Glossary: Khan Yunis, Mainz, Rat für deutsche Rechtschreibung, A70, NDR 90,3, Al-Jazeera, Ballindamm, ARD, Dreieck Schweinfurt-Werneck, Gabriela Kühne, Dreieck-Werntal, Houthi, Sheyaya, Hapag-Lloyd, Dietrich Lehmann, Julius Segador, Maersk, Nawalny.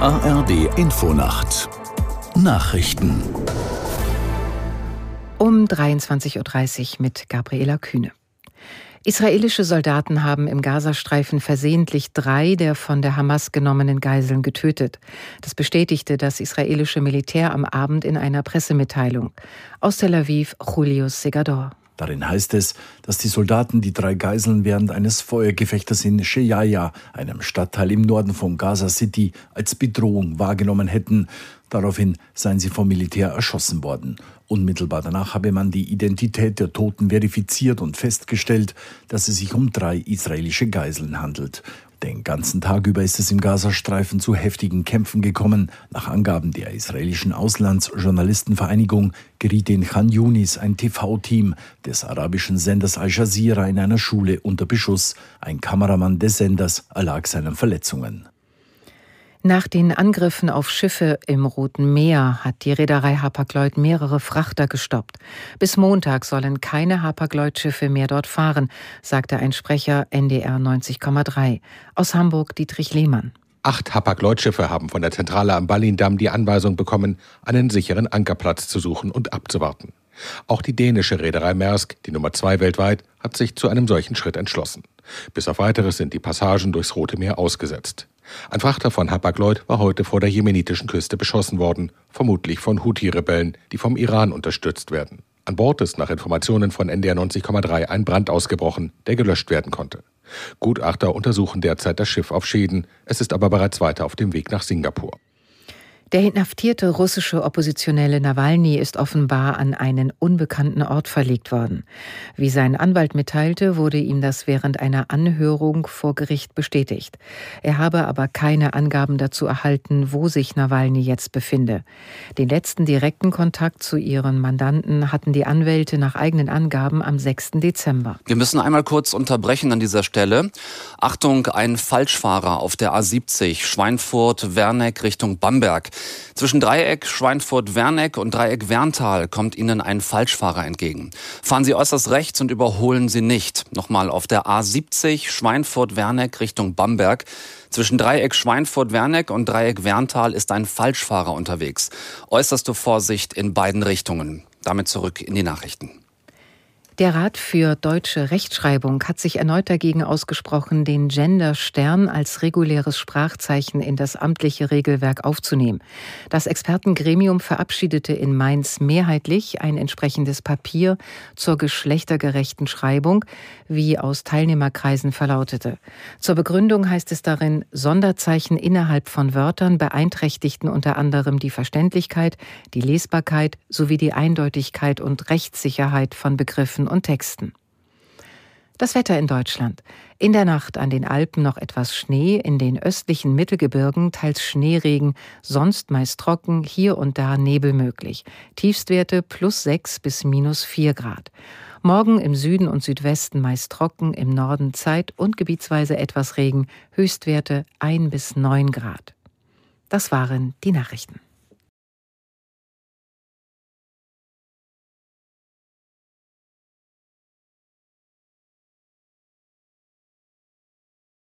ARD Infonacht Nachrichten um 23:30 Uhr mit Gabriela Kühne. Israelische Soldaten haben im Gazastreifen versehentlich 3 der von der Hamas genommenen Geiseln getötet. Das bestätigte das israelische Militär am Abend in einer Pressemitteilung. Aus Tel Aviv, Julius Segador. Darin heißt es, dass die Soldaten die 3 Geiseln während eines Feuergefechtes in Sheyaya, einem Stadtteil im Norden von Gaza City, als Bedrohung wahrgenommen hätten. Daraufhin seien sie vom Militär erschossen worden. Unmittelbar danach habe man die Identität der Toten verifiziert und festgestellt, dass es sich um 3 israelische Geiseln handelt. Den ganzen Tag über ist es im Gazastreifen zu heftigen Kämpfen gekommen. Nach Angaben der israelischen Auslandsjournalistenvereinigung geriet in Khan Yunis ein TV-Team des arabischen Senders Al-Jazeera in einer Schule unter Beschuss. Ein Kameramann des Senders erlag seinen Verletzungen. Nach den Angriffen auf Schiffe im Roten Meer hat die Reederei Hapag-Lloyd mehrere Frachter gestoppt. Bis Montag sollen keine Hapag-Lloyd-Schiffe mehr dort fahren, sagte ein Sprecher NDR 90,3. Aus Hamburg, Dietrich Lehmann. 8 Hapag-Lloyd-Schiffe haben von der Zentrale am Ballindamm die Anweisung bekommen, einen sicheren Ankerplatz zu suchen und abzuwarten. Auch die dänische Reederei Maersk, die Nummer 2 weltweit, hat sich zu einem solchen Schritt entschlossen. Bis auf Weiteres sind die Passagen durchs Rote Meer ausgesetzt. Ein Frachter von Hapag-Lloyd war heute vor der jemenitischen Küste beschossen worden, vermutlich von Houthi-Rebellen, die vom Iran unterstützt werden. An Bord ist nach Informationen von NDR 90,3 ein Brand ausgebrochen, der gelöscht werden konnte. Gutachter untersuchen derzeit das Schiff auf Schäden, es ist aber bereits weiter auf dem Weg nach Singapur. Der inhaftierte russische Oppositionelle Nawalny ist offenbar an einen unbekannten Ort verlegt worden. Wie sein Anwalt mitteilte, wurde ihm das während einer Anhörung vor Gericht bestätigt. Er habe aber keine Angaben dazu erhalten, wo sich Nawalny jetzt befinde. Den letzten direkten Kontakt zu ihren Mandanten hatten die Anwälte nach eigenen Angaben am 6. Dezember. Wir müssen einmal kurz unterbrechen an dieser Stelle. Achtung, ein Falschfahrer auf der A70 Schweinfurt-Werneck Richtung Bamberg. Zwischen Dreieck Schweinfurt-Werneck und Dreieck-Werntal kommt Ihnen ein Falschfahrer entgegen. Fahren Sie äußerst rechts und überholen Sie nicht. Nochmal auf der A70 Schweinfurt-Werneck Richtung Bamberg. Zwischen Dreieck Schweinfurt-Werneck und Dreieck-Werntal ist ein Falschfahrer unterwegs. Äußerste Vorsicht in beiden Richtungen. Damit zurück in die Nachrichten. Der Rat für deutsche Rechtschreibung hat sich erneut dagegen ausgesprochen, den Gender-Stern als reguläres Sprachzeichen in das amtliche Regelwerk aufzunehmen. Das Expertengremium verabschiedete in Mainz mehrheitlich ein entsprechendes Papier zur geschlechtergerechten Schreibung, wie aus Teilnehmerkreisen verlautete. Zur Begründung heißt es darin, Sonderzeichen innerhalb von Wörtern beeinträchtigten unter anderem die Verständlichkeit, die Lesbarkeit sowie die Eindeutigkeit und Rechtssicherheit von Begriffen und Texten. Das Wetter in Deutschland. In der Nacht an den Alpen noch etwas Schnee, in den östlichen Mittelgebirgen teils Schneeregen, sonst meist trocken, hier und da Nebel möglich. Tiefstwerte +6 bis -4 Grad. Morgen im Süden und Südwesten meist trocken, im Norden zeit- und gebietsweise etwas Regen, Höchstwerte 1 bis 9 Grad. Das waren die Nachrichten.